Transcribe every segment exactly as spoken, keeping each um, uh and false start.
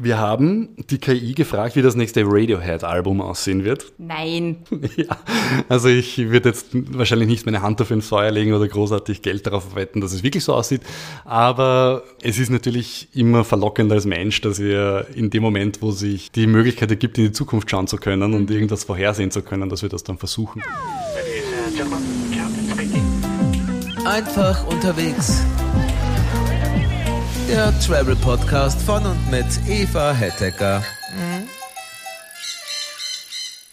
Wir haben die K I gefragt, wie das nächste Radiohead-Album aussehen wird. Nein. Ja, also ich würde jetzt wahrscheinlich nicht meine Hand dafür ins Feuer legen oder großartig Geld darauf wetten, dass es wirklich so aussieht. Aber es ist natürlich immer verlockend als Mensch, dass wir in dem Moment, wo sich die Möglichkeit ergibt, in die Zukunft schauen zu können und irgendwas vorhersehen zu können, dass wir das dann versuchen. Einfach unterwegs. Der Travel-Podcast von und mit Eva Hettegger. Mhm.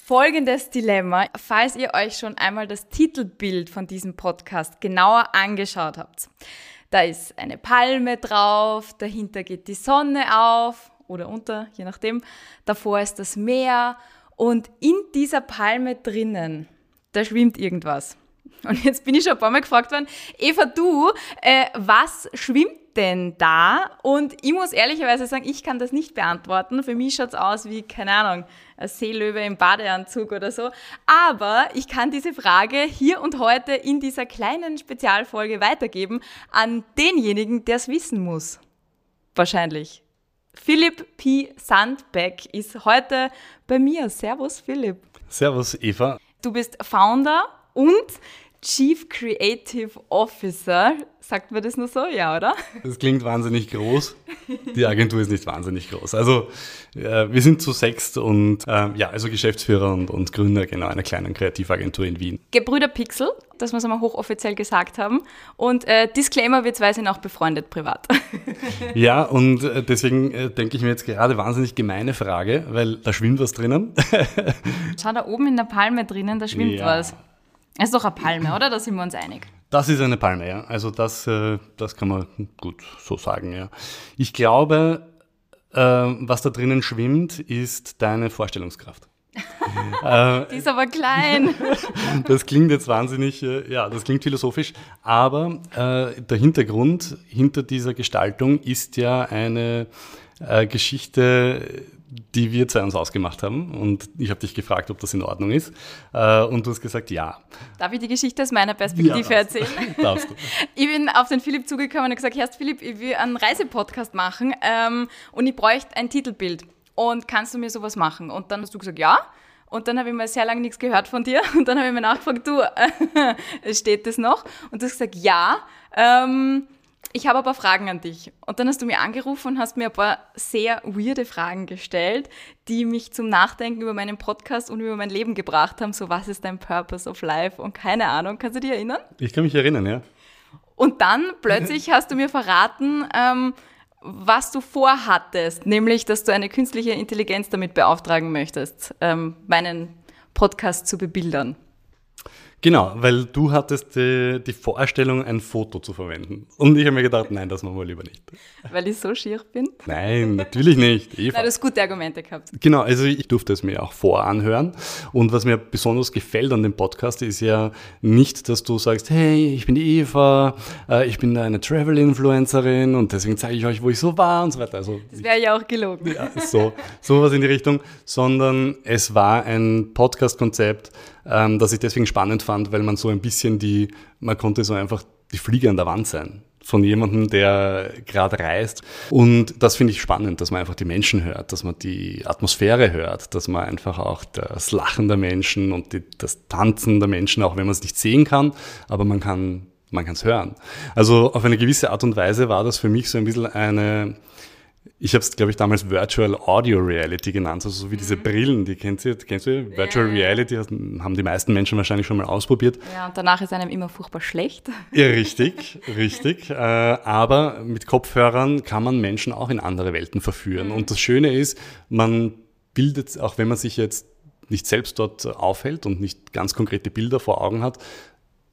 Folgendes Dilemma. Falls ihr euch schon einmal das Titelbild von diesem Podcast genauer angeschaut habt, da ist eine Palme drauf, dahinter geht die Sonne auf oder unter, je nachdem. Davor ist das Meer und in dieser Palme drinnen, da schwimmt irgendwas. Und jetzt bin ich schon ein paar Mal gefragt worden, Eva, du, äh, was schwimmt denn da? Und ich muss ehrlicherweise sagen, ich kann das nicht beantworten. Für mich schaut es aus wie, keine Ahnung, ein Seelöwe im Badeanzug oder so. Aber ich kann diese Frage hier und heute in dieser kleinen Spezialfolge weitergeben an denjenigen, der es wissen muss. Wahrscheinlich. Philipp P. Sandpeck ist heute bei mir. Servus, Philipp. Servus, Eva. Du bist Founder und Chief Creative Officer, sagt man das nur so, ja, oder? Das klingt wahnsinnig groß. Die Agentur ist nicht wahnsinnig groß. Also äh, wir sind zu sechst und äh, ja, also Geschäftsführer und, und Gründer genau einer kleinen Kreativagentur in Wien. Gebrüder Pixel, dass wir es einmal hochoffiziell gesagt haben. Und äh, Disclaimer, wir zwei sind auch befreundet privat. Ja, und äh, deswegen äh, denke ich mir jetzt gerade wahnsinnig gemeine Frage, weil da schwimmt was drinnen. Schau, da oben in der Palme drinnen, da schwimmt ja was. Das ist doch eine Palme, oder? Da sind wir uns einig. Das ist eine Palme, ja. Also das, das kann man gut so sagen, ja. Ich glaube, was da drinnen schwimmt, ist deine Vorstellungskraft. Die ist aber klein. Das klingt jetzt wahnsinnig, ja, das klingt philosophisch, aber der Hintergrund hinter dieser Gestaltung ist ja eine Geschichte, die wir zwei uns ausgemacht haben. Und ich habe dich gefragt, ob das in Ordnung ist. Und du hast gesagt, ja. Darf ich die Geschichte aus meiner Perspektive ja, erzählen? Darfst du. Ich bin auf den Philipp zugekommen und habe gesagt, Herrst Philipp, ich will einen Reisepodcast machen ähm, und ich bräuchte ein Titelbild. Und kannst du mir sowas machen? Und dann hast du gesagt, ja. Und dann habe ich mal sehr lange nichts gehört von dir. Und dann habe ich mir nachgefragt, du, äh, steht das noch? Und du hast gesagt, ja. Ähm, Ich habe aber Fragen an dich. Und dann hast du mir angerufen und hast mir ein paar sehr weirde Fragen gestellt, die mich zum Nachdenken über meinen Podcast und über mein Leben gebracht haben. So, was ist dein Purpose of Life? Und keine Ahnung, kannst du dich erinnern? Ich kann mich erinnern, ja. Und dann plötzlich hast du mir verraten, ähm, was du vorhattest, nämlich, dass du eine künstliche Intelligenz damit beauftragen möchtest, ähm, meinen Podcast zu bebildern. Genau, weil du hattest die, die Vorstellung, ein Foto zu verwenden. Und ich habe mir gedacht, nein, das machen wir lieber nicht. Weil ich so schier bin? Nein, natürlich nicht. Eva. Nein, du hast gute Argumente gehabt. Genau, also ich durfte es mir auch voranhören. Und was mir besonders gefällt an dem Podcast ist ja nicht, dass du sagst, hey, ich bin die Eva, ich bin eine Travel-Influencerin und deswegen zeige ich euch, wo ich so war und so weiter. Also das wäre ja auch gelogen. Ja, so, sowas in die Richtung. Sondern es war ein Podcast-Konzept, ähm, das ich deswegen spannend fand, weil man so ein bisschen die, man konnte so einfach die Fliege an der Wand sein von jemandem, der gerade reist. Und das finde ich spannend, dass man einfach die Menschen hört, dass man die Atmosphäre hört, dass man einfach auch das Lachen der Menschen und die, das Tanzen der Menschen, auch wenn man es nicht sehen kann, aber man kann man kann es hören. Also auf eine gewisse Art und Weise war das für mich so ein bisschen eine... Ich habe es, glaube ich, damals Virtual Audio Reality genannt, also so wie mhm. diese Brillen, die kennst du, kennst du? Virtual yeah. Reality haben die meisten Menschen wahrscheinlich schon mal ausprobiert. Ja, und danach ist einem immer furchtbar schlecht. Ja, richtig, richtig. Äh, aber mit Kopfhörern kann man Menschen auch in andere Welten verführen. Mhm. Und das Schöne ist, man bildet, auch wenn man sich jetzt nicht selbst dort aufhält und nicht ganz konkrete Bilder vor Augen hat,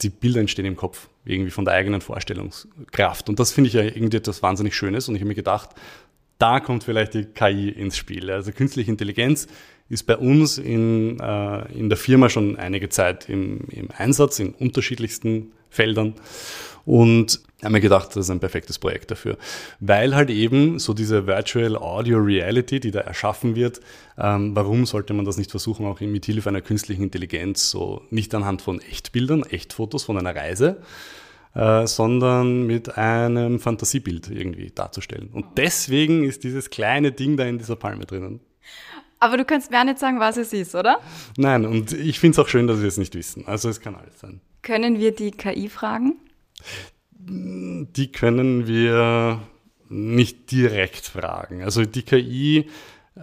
die Bilder entstehen im Kopf, irgendwie von der eigenen Vorstellungskraft. Und das finde ich ja irgendwie etwas wahnsinnig Schönes. Und ich habe mir gedacht, da kommt vielleicht die K I ins Spiel. Also künstliche Intelligenz ist bei uns in, äh, in der Firma schon einige Zeit im, im Einsatz, in unterschiedlichsten Feldern. Und ich habe mir gedacht, das ist ein perfektes Projekt dafür. Weil halt eben so diese Virtual Audio Reality, die da erschaffen wird, ähm, warum sollte man das nicht versuchen, auch mit Hilfe einer künstlichen Intelligenz, so nicht anhand von Echtbildern, Echtfotos von einer Reise, äh, sondern mit einem Fantasiebild irgendwie darzustellen. Und deswegen ist dieses kleine Ding da in dieser Palme drinnen. Aber du kannst mir auch nicht sagen, was es ist, oder? Nein, und ich finde es auch schön, dass wir es nicht wissen. Also es kann alles sein. Können wir die K I fragen? Die können wir nicht direkt fragen. Also die K I,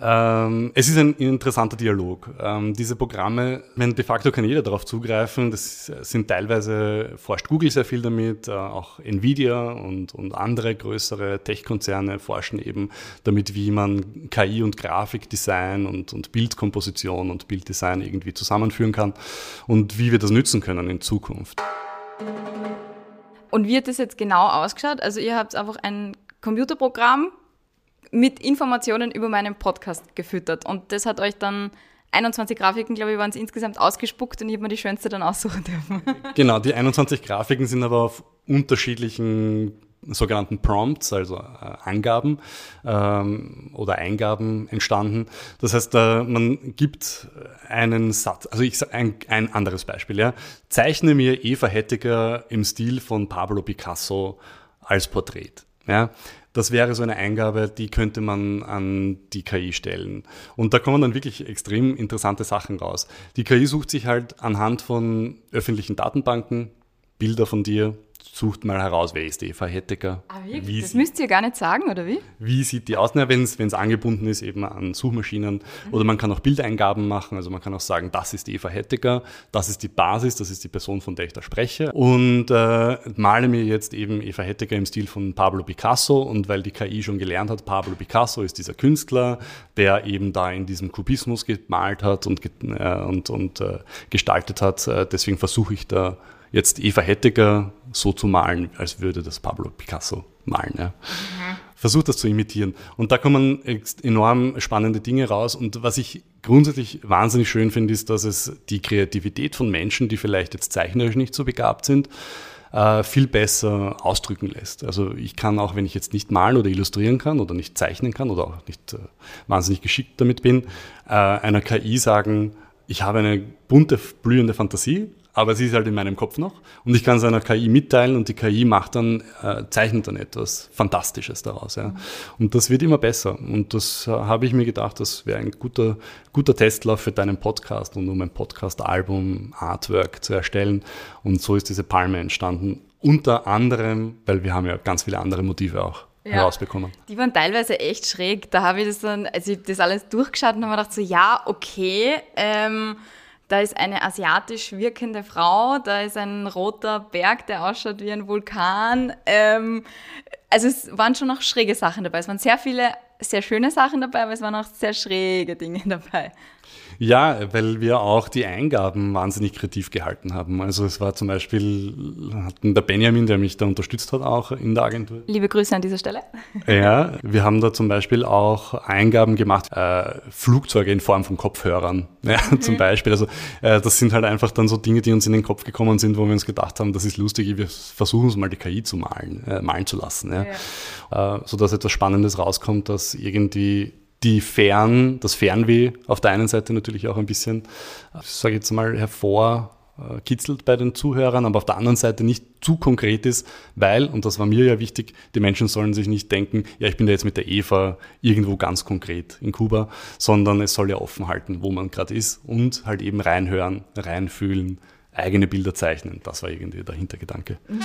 ähm, es ist ein interessanter Dialog. Ähm, diese Programme, wenn de facto kann jeder darauf zugreifen, das sind teilweise, forscht Google sehr viel damit, äh, auch Nvidia und, und andere größere Tech-Konzerne forschen eben damit, wie man K I und Grafikdesign und, und Bildkomposition und Bilddesign irgendwie zusammenführen kann und wie wir das nützen können in Zukunft. Und wie hat das jetzt genau ausgeschaut? Also ihr habt einfach ein Computerprogramm mit Informationen über meinen Podcast gefüttert. Und das hat euch dann einundzwanzig Grafiken, glaube ich, waren es insgesamt ausgespuckt und ich habe mir die schönste dann aussuchen dürfen. Genau, die einundzwanzig Grafiken sind aber auf unterschiedlichen sogenannten Prompts, also Angaben ähm, oder Eingaben entstanden. Das heißt, äh, man gibt einen Satz, also ich sage ein, ein anderes Beispiel. Ja. Zeichne mir Eva Hettegger im Stil von Pablo Picasso als Porträt. Ja. Das wäre so eine Eingabe, die könnte man an die K I stellen. Und da kommen dann wirklich extrem interessante Sachen raus. Die K I sucht sich halt anhand von öffentlichen Datenbanken Bilder von dir, sucht mal heraus, wer ist Eva Hettegger. Ah, wirklich? Das müsst ihr gar nicht sagen, oder wie? Wie sieht die aus? Wenn es angebunden ist eben an Suchmaschinen. Mhm. Oder man kann auch Bildeingaben machen. Also man kann auch sagen, das ist Eva Hettegger, das ist die Basis, das ist die Person, von der ich da spreche. Und äh, male mir jetzt eben Eva Hettegger im Stil von Pablo Picasso. Und weil die K I schon gelernt hat, Pablo Picasso ist dieser Künstler, der eben da in diesem Kubismus gemalt hat und, äh, und, und äh, gestaltet hat. Deswegen versuche ich da jetzt Eva Hettegger so zu malen, als würde das Pablo Picasso malen. Ja. Mhm. Versucht das zu imitieren. Und da kommen enorm spannende Dinge raus. Und was ich grundsätzlich wahnsinnig schön finde, ist, dass es die Kreativität von Menschen, die vielleicht jetzt zeichnerisch nicht so begabt sind, viel besser ausdrücken lässt. Also ich kann auch, wenn ich jetzt nicht malen oder illustrieren kann oder nicht zeichnen kann oder auch nicht wahnsinnig geschickt damit bin, einer K I sagen, ich habe eine bunte, blühende Fantasie, aber sie ist halt in meinem Kopf noch und ich kann es einer K I mitteilen und die K I macht dann, äh, zeichnet dann etwas Fantastisches daraus. Ja. Und das wird immer besser und das äh, habe ich mir gedacht, das wäre ein guter, guter Testlauf für deinen Podcast und um ein Podcast-Album, Artwork zu erstellen und so ist diese Palme entstanden, unter anderem, weil wir haben ja ganz viele andere Motive auch. Ja, rausbekommen. Die waren teilweise echt schräg, da habe ich das dann, also ich habe das alles durchgeschaut und habe mir gedacht so, ja, okay, ähm, da ist eine asiatisch wirkende Frau, da ist ein roter Berg, der ausschaut wie ein Vulkan. Ähm, also es waren schon noch schräge Sachen dabei. Es waren sehr viele sehr schöne Sachen dabei, aber es waren auch sehr schräge Dinge dabei. Ja, weil wir auch die Eingaben wahnsinnig kreativ gehalten haben. Also es war zum Beispiel der Benjamin, der mich da unterstützt hat auch in der Agentur. Liebe Grüße an dieser Stelle. Ja, wir haben da zum Beispiel auch Eingaben gemacht, äh, Flugzeuge in Form von Kopfhörern, ja, mhm. zum Beispiel. Also äh, das sind halt einfach dann so Dinge, die uns in den Kopf gekommen sind, wo wir uns gedacht haben, das ist lustig, wir versuchen es mal die K I zu malen, äh, malen zu lassen. Ja. Ja. Äh, sodass etwas Spannendes rauskommt, dass irgendwie die Fern, das Fernweh auf der einen Seite natürlich auch ein bisschen, ich sage jetzt mal, hervorkitzelt bei den Zuhörern, aber auf der anderen Seite nicht zu konkret ist, weil, und das war mir ja wichtig, die Menschen sollen sich nicht denken, ja, ich bin da jetzt mit der Eva irgendwo ganz konkret in Kuba, sondern es soll ja offen halten, wo man gerade ist und halt eben reinhören, reinfühlen, eigene Bilder zeichnen. Das war irgendwie der Hintergedanke. Mhm.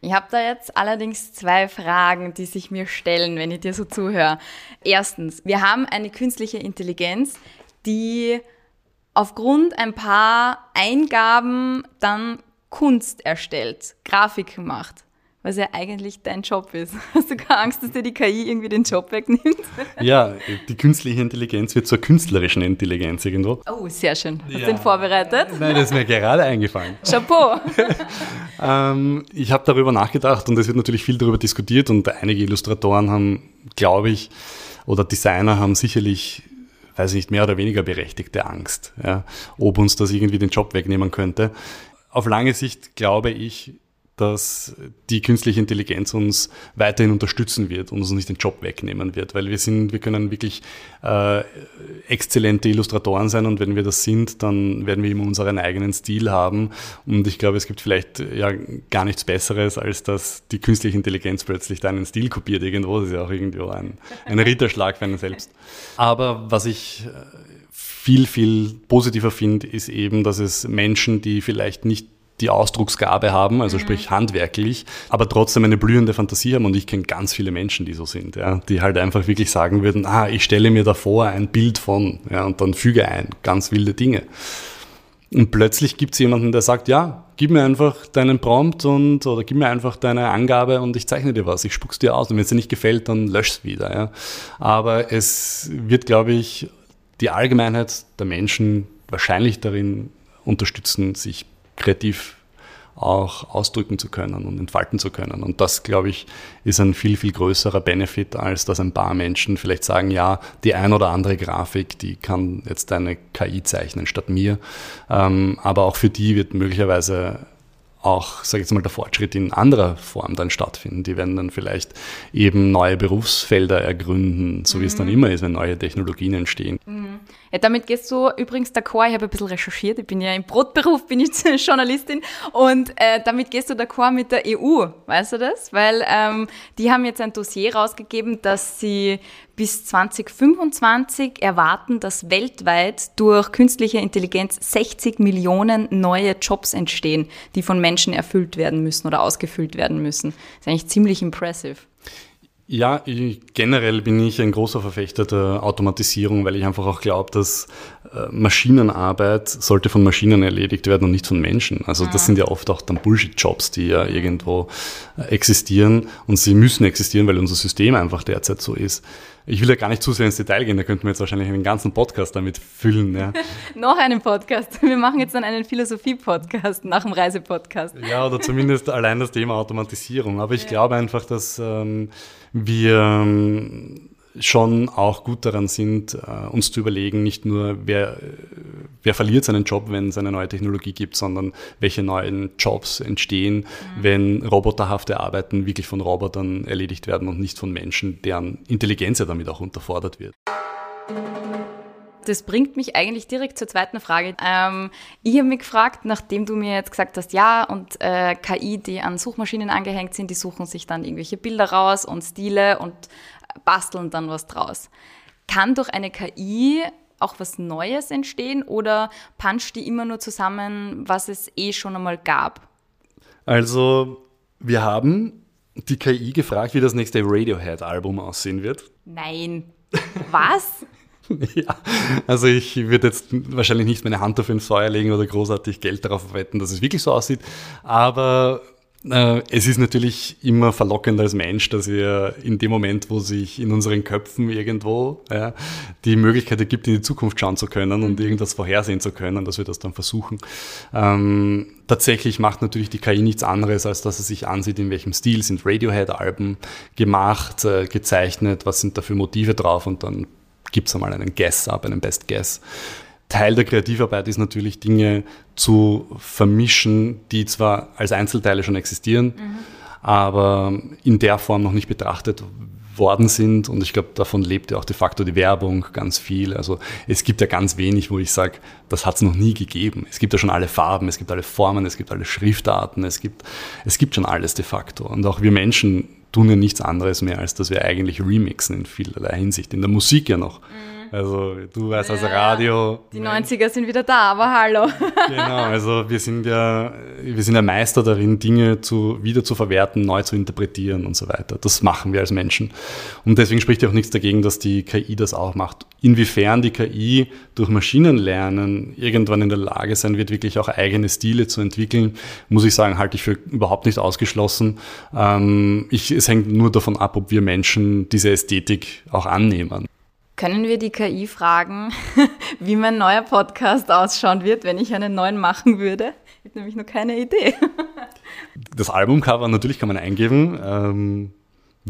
Ich habe da jetzt allerdings zwei Fragen, die sich mir stellen, wenn ich dir so zuhöre. Erstens, wir haben eine künstliche Intelligenz, die aufgrund ein paar Eingaben dann Kunst erstellt, Grafiken macht, was ja eigentlich dein Job ist. Hast du keine Angst, dass dir die K I irgendwie den Job wegnimmt? Ja, die künstliche Intelligenz wird zur künstlerischen Intelligenz irgendwo. Oh, sehr schön. Hast du ja. den vorbereitet? Nein, das ist mir gerade eingefallen. Chapeau! ähm, ich habe darüber nachgedacht und es wird natürlich viel darüber diskutiert und einige Illustratoren haben, glaube ich, oder Designer haben sicherlich, weiß ich nicht, mehr oder weniger berechtigte Angst, ja, ob uns das irgendwie den Job wegnehmen könnte. Auf lange Sicht glaube ich, dass die künstliche Intelligenz uns weiterhin unterstützen wird und uns nicht den Job wegnehmen wird, weil wir sind, wir können wirklich äh, exzellente Illustratoren sein, und wenn wir das sind, dann werden wir immer unseren eigenen Stil haben, und ich glaube, es gibt vielleicht ja gar nichts Besseres, als dass die künstliche Intelligenz plötzlich deinen Stil kopiert irgendwo. Das ist ja auch irgendwo ein, ein Ritterschlag für einen selbst. Aber was ich viel, viel positiver finde, ist eben, dass es Menschen, die vielleicht nicht die Ausdrucksgabe haben, also sprich handwerklich, aber trotzdem eine blühende Fantasie haben, und ich kenne ganz viele Menschen, die so sind, ja, die halt einfach wirklich sagen würden, ah, ich stelle mir davor ein Bild von, ja, und dann füge ein, ganz wilde Dinge. Und plötzlich gibt es jemanden, der sagt, ja, gib mir einfach deinen Prompt und oder gib mir einfach deine Angabe und ich zeichne dir was, ich spuck's dir aus, und wenn es dir nicht gefällt, dann lösch's wieder. Ja. Aber es wird, glaube ich, die Allgemeinheit der Menschen wahrscheinlich darin unterstützen, sich kreativ auch ausdrücken zu können und entfalten zu können. Und das, glaube ich, ist ein viel, viel größerer Benefit, als dass ein paar Menschen vielleicht sagen, ja, die ein oder andere Grafik, die kann jetzt eine K I zeichnen statt mir. Aber auch für die wird möglicherweise auch, sage ich jetzt mal, der Fortschritt in anderer Form dann stattfinden. Die werden dann vielleicht eben neue Berufsfelder ergründen, so wie mhm. es dann immer ist, wenn neue Technologien entstehen. Mhm. Ja, damit gehst du übrigens d'accord, ich habe ein bisschen recherchiert, ich bin ja im Brotberuf, bin ich Journalistin, und äh, damit gehst du d'accord mit der E U, weißt du das? Weil ähm, die haben jetzt ein Dossier rausgegeben, dass sie bis zwanzig fünfundzwanzig erwarten, dass weltweit durch künstliche Intelligenz sechzig Millionen neue Jobs entstehen, die von Menschen erfüllt werden müssen oder ausgefüllt werden müssen. Das ist eigentlich ziemlich impressive. Ja, ich, generell bin ich ein großer Verfechter der Automatisierung, weil ich einfach auch glaube, dass äh, Maschinenarbeit sollte von Maschinen erledigt werden und nicht von Menschen. Also das sind ja oft auch dann Bullshit-Jobs, die ja irgendwo äh, existieren, und sie müssen existieren, weil unser System einfach derzeit so ist. Ich will ja gar nicht zu sehr ins Detail gehen, da könnten wir jetzt wahrscheinlich einen ganzen Podcast damit füllen. Ja. Noch einen Podcast. Wir machen jetzt dann einen Philosophie-Podcast nach dem Reise-Podcast. Ja, oder zumindest allein das Thema Automatisierung. Aber ich ja. glaube einfach, dass ähm, wir ähm, schon auch gut daran sind, äh, uns zu überlegen, nicht nur, wer, äh, wer verliert seinen Job, wenn es eine neue Technologie gibt, sondern welche neuen Jobs entstehen, mhm. wenn roboterhafte Arbeiten wirklich von Robotern erledigt werden und nicht von Menschen, deren Intelligenz ja damit auch unterfordert wird. Das bringt mich eigentlich direkt zur zweiten Frage. Ähm, ich habe mich gefragt, nachdem du mir jetzt gesagt hast, ja, und äh, K I, die an Suchmaschinen angehängt sind, die suchen sich dann irgendwelche Bilder raus und Stile und basteln dann was draus. Kann durch eine K I auch was Neues entstehen, oder puncht die immer nur zusammen, was es eh schon einmal gab? Also, wir haben die K I gefragt, wie das nächste Radiohead-Album aussehen wird. Nein. Was? Ja, also ich würde jetzt wahrscheinlich nicht meine Hand dafür ins Feuer legen oder großartig Geld darauf wetten, dass es wirklich so aussieht, aber äh, es ist natürlich immer verlockend als Mensch, dass wir in dem Moment, wo sich in unseren Köpfen irgendwo ja, die Möglichkeit ergibt, in die Zukunft schauen zu können und irgendwas vorhersehen zu können, dass wir das dann versuchen. Ähm, Tatsächlich macht natürlich die K I nichts anderes, als dass es sich ansieht, in welchem Stil sind Radiohead-Alben gemacht, äh, gezeichnet, was sind da für Motive drauf, und dann gibt es einmal einen Guess ab, einen Best Guess. Teil der Kreativarbeit ist natürlich, Dinge zu vermischen, die zwar als Einzelteile schon existieren, mhm. aber in der Form noch nicht betrachtet worden sind. Und ich glaube, davon lebt ja auch de facto die Werbung ganz viel. Also es gibt ja ganz wenig, wo ich sage, das hat es noch nie gegeben. Es gibt ja schon alle Farben, es gibt alle Formen, es gibt alle Schriftarten, es gibt, es gibt schon alles de facto. Und auch wir Menschen tun ja nichts anderes mehr, als dass wir eigentlich remixen in vielerlei Hinsicht, in der Musik ja noch. Mhm. Also du weißt, als ja, Radio... Die nein. neunziger sind wieder da, aber hallo. Genau, also wir sind ja wir sind ja Meister darin, Dinge zu, wieder zu verwerten, neu zu interpretieren und so weiter. Das machen wir als Menschen. Und deswegen spricht ja auch nichts dagegen, dass die K I das auch macht. Inwiefern die K I durch Maschinenlernen irgendwann in der Lage sein wird, wirklich auch eigene Stile zu entwickeln, muss ich sagen, halte ich für überhaupt nicht ausgeschlossen. Ähm, ich Es hängt nur davon ab, ob wir Menschen diese Ästhetik auch annehmen. Können wir die K I fragen, wie mein neuer Podcast ausschauen wird, wenn ich einen neuen machen würde? Ich habe nämlich noch keine Idee. Das Albumcover, natürlich kann man eingeben, ähm,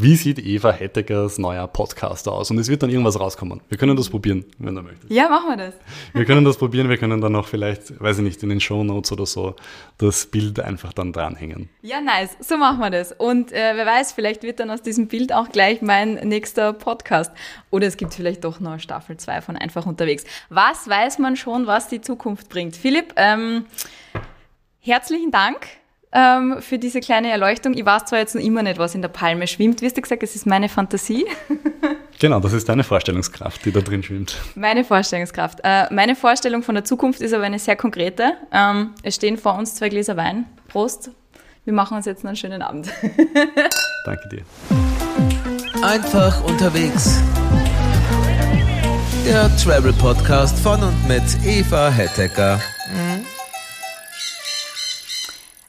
wie sieht Eva Hetteggers neuer Podcast aus? Und es wird dann irgendwas rauskommen. Wir können das probieren, wenn du möchtest. Ja, machen wir das. Wir können das probieren, wir können dann auch vielleicht, weiß ich nicht, in den Shownotes oder so das Bild einfach dann dranhängen. Ja, nice, so machen wir das. Und äh, wer weiß, vielleicht wird dann aus diesem Bild auch gleich mein nächster Podcast. Oder es gibt vielleicht doch noch Staffel zwei von Einfach unterwegs. Was weiß man schon, was die Zukunft bringt? Philipp, ähm, herzlichen Dank. Ähm, für diese kleine Erleuchtung. Ich weiß zwar jetzt noch immer nicht, was in der Palme schwimmt. Wie hast du gesagt, es ist meine Fantasie? Genau, das ist deine Vorstellungskraft, die da drin schwimmt. Meine Vorstellungskraft. Äh, meine Vorstellung von der Zukunft ist aber eine sehr konkrete. Ähm, es stehen vor uns zwei Gläser Wein. Prost. Wir machen uns jetzt noch einen schönen Abend. Danke dir. Einfach unterwegs. Der Travel Podcast von und mit Eva Hettegger. Mhm.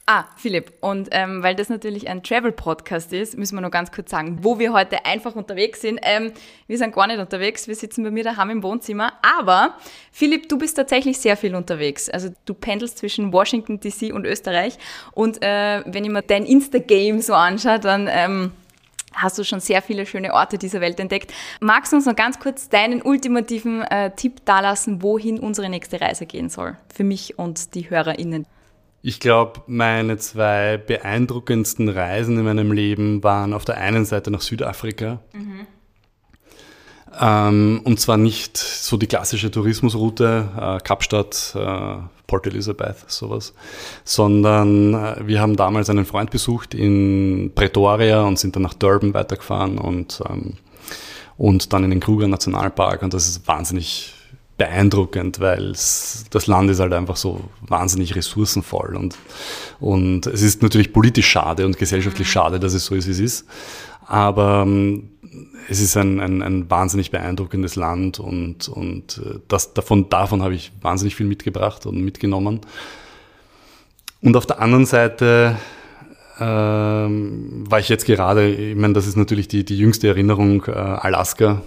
Ah, Philipp, und ähm, weil das natürlich ein Travel-Podcast ist, müssen wir noch ganz kurz sagen, wo wir heute einfach unterwegs sind. Ähm, wir sind gar nicht unterwegs, wir sitzen bei mir daheim im Wohnzimmer, aber Philipp, du bist tatsächlich sehr viel unterwegs. Also du pendelst zwischen Washington D C und Österreich und äh, wenn ich mir dein Insta-Game so anschaue, dann ähm, hast du schon sehr viele schöne Orte dieser Welt entdeckt. Magst du uns noch ganz kurz deinen ultimativen äh, Tipp dalassen, wohin unsere nächste Reise gehen soll? Für mich und die HörerInnen. Ich glaube, meine zwei beeindruckendsten Reisen in meinem Leben waren auf der einen Seite nach Südafrika. Mhm. Ähm, und zwar nicht so die klassische Tourismusroute, äh, Kapstadt, äh, Port Elizabeth, sowas, sondern äh, wir haben damals einen Freund besucht in Pretoria und sind dann nach Durban weitergefahren und, ähm, und dann in den Kruger Nationalpark. Und das ist wahnsinnig beeindruckend, weil das Land ist halt einfach so wahnsinnig ressourcenvoll und, und es ist natürlich politisch schade und gesellschaftlich schade, dass es so ist, wie es ist, aber es ist ein, ein, ein wahnsinnig beeindruckendes Land und, und das, davon, davon habe ich wahnsinnig viel mitgebracht und mitgenommen. Und auf der anderen Seite ähm, war ich jetzt gerade, ich meine, das ist natürlich die, die jüngste Erinnerung, äh, Alaska,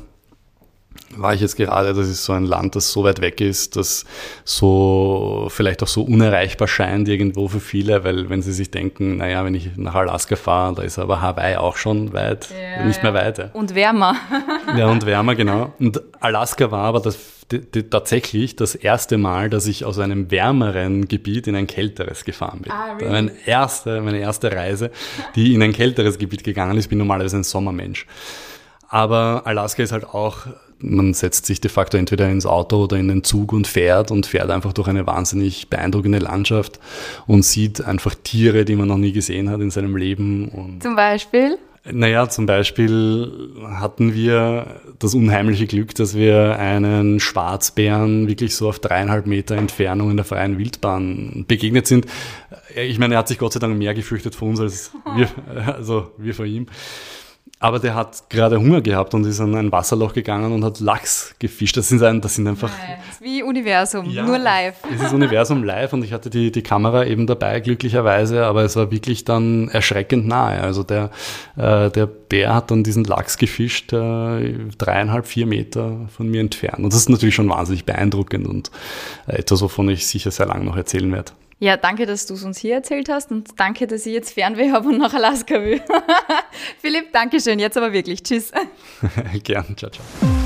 war ich jetzt gerade, das ist so ein Land, das so weit weg ist, das so vielleicht auch so unerreichbar scheint irgendwo für viele, weil wenn sie sich denken, naja, wenn ich nach Alaska fahre, da ist aber Hawaii auch schon weit, ja, nicht ja. mehr weit. Ja. Und wärmer. Ja, und wärmer, genau. Und Alaska war aber das, die, die, tatsächlich das erste Mal, dass ich aus einem wärmeren Gebiet in ein kälteres gefahren bin. Ah, really? Meine erste, meine erste Reise, die in ein kälteres Gebiet gegangen ist, bin normalerweise ein Sommermensch. Aber Alaska ist halt auch, man setzt sich de facto entweder ins Auto oder in den Zug und fährt und fährt einfach durch eine wahnsinnig beeindruckende Landschaft und sieht einfach Tiere, die man noch nie gesehen hat in seinem Leben. Und zum Beispiel? Naja, zum Beispiel hatten wir das unheimliche Glück, dass wir einen Schwarzbären wirklich so auf dreieinhalb Meter Entfernung in der freien Wildbahn begegnet sind. Ich meine, er hat sich Gott sei Dank mehr gefürchtet vor uns als wir, also wir vor ihm. Aber der hat gerade Hunger gehabt und ist an ein Wasserloch gegangen und hat Lachs gefischt. Das sind, ein, das sind einfach... Nice. Wie Universum, ja, nur live. Es ist Universum live und ich hatte die, die Kamera eben dabei, glücklicherweise. Aber es war wirklich dann erschreckend nahe. Also der, äh, der Bär hat dann diesen Lachs gefischt, äh, dreieinhalb, vier Meter von mir entfernt. Und das ist natürlich schon wahnsinnig beeindruckend und etwas, wovon ich sicher sehr lange noch erzählen werde. Ja, danke, dass du es uns hier erzählt hast und danke, dass ich jetzt Fernweh habe und nach Alaska will. Philipp, danke schön. Jetzt aber wirklich. Tschüss. Gern. Ciao, ciao.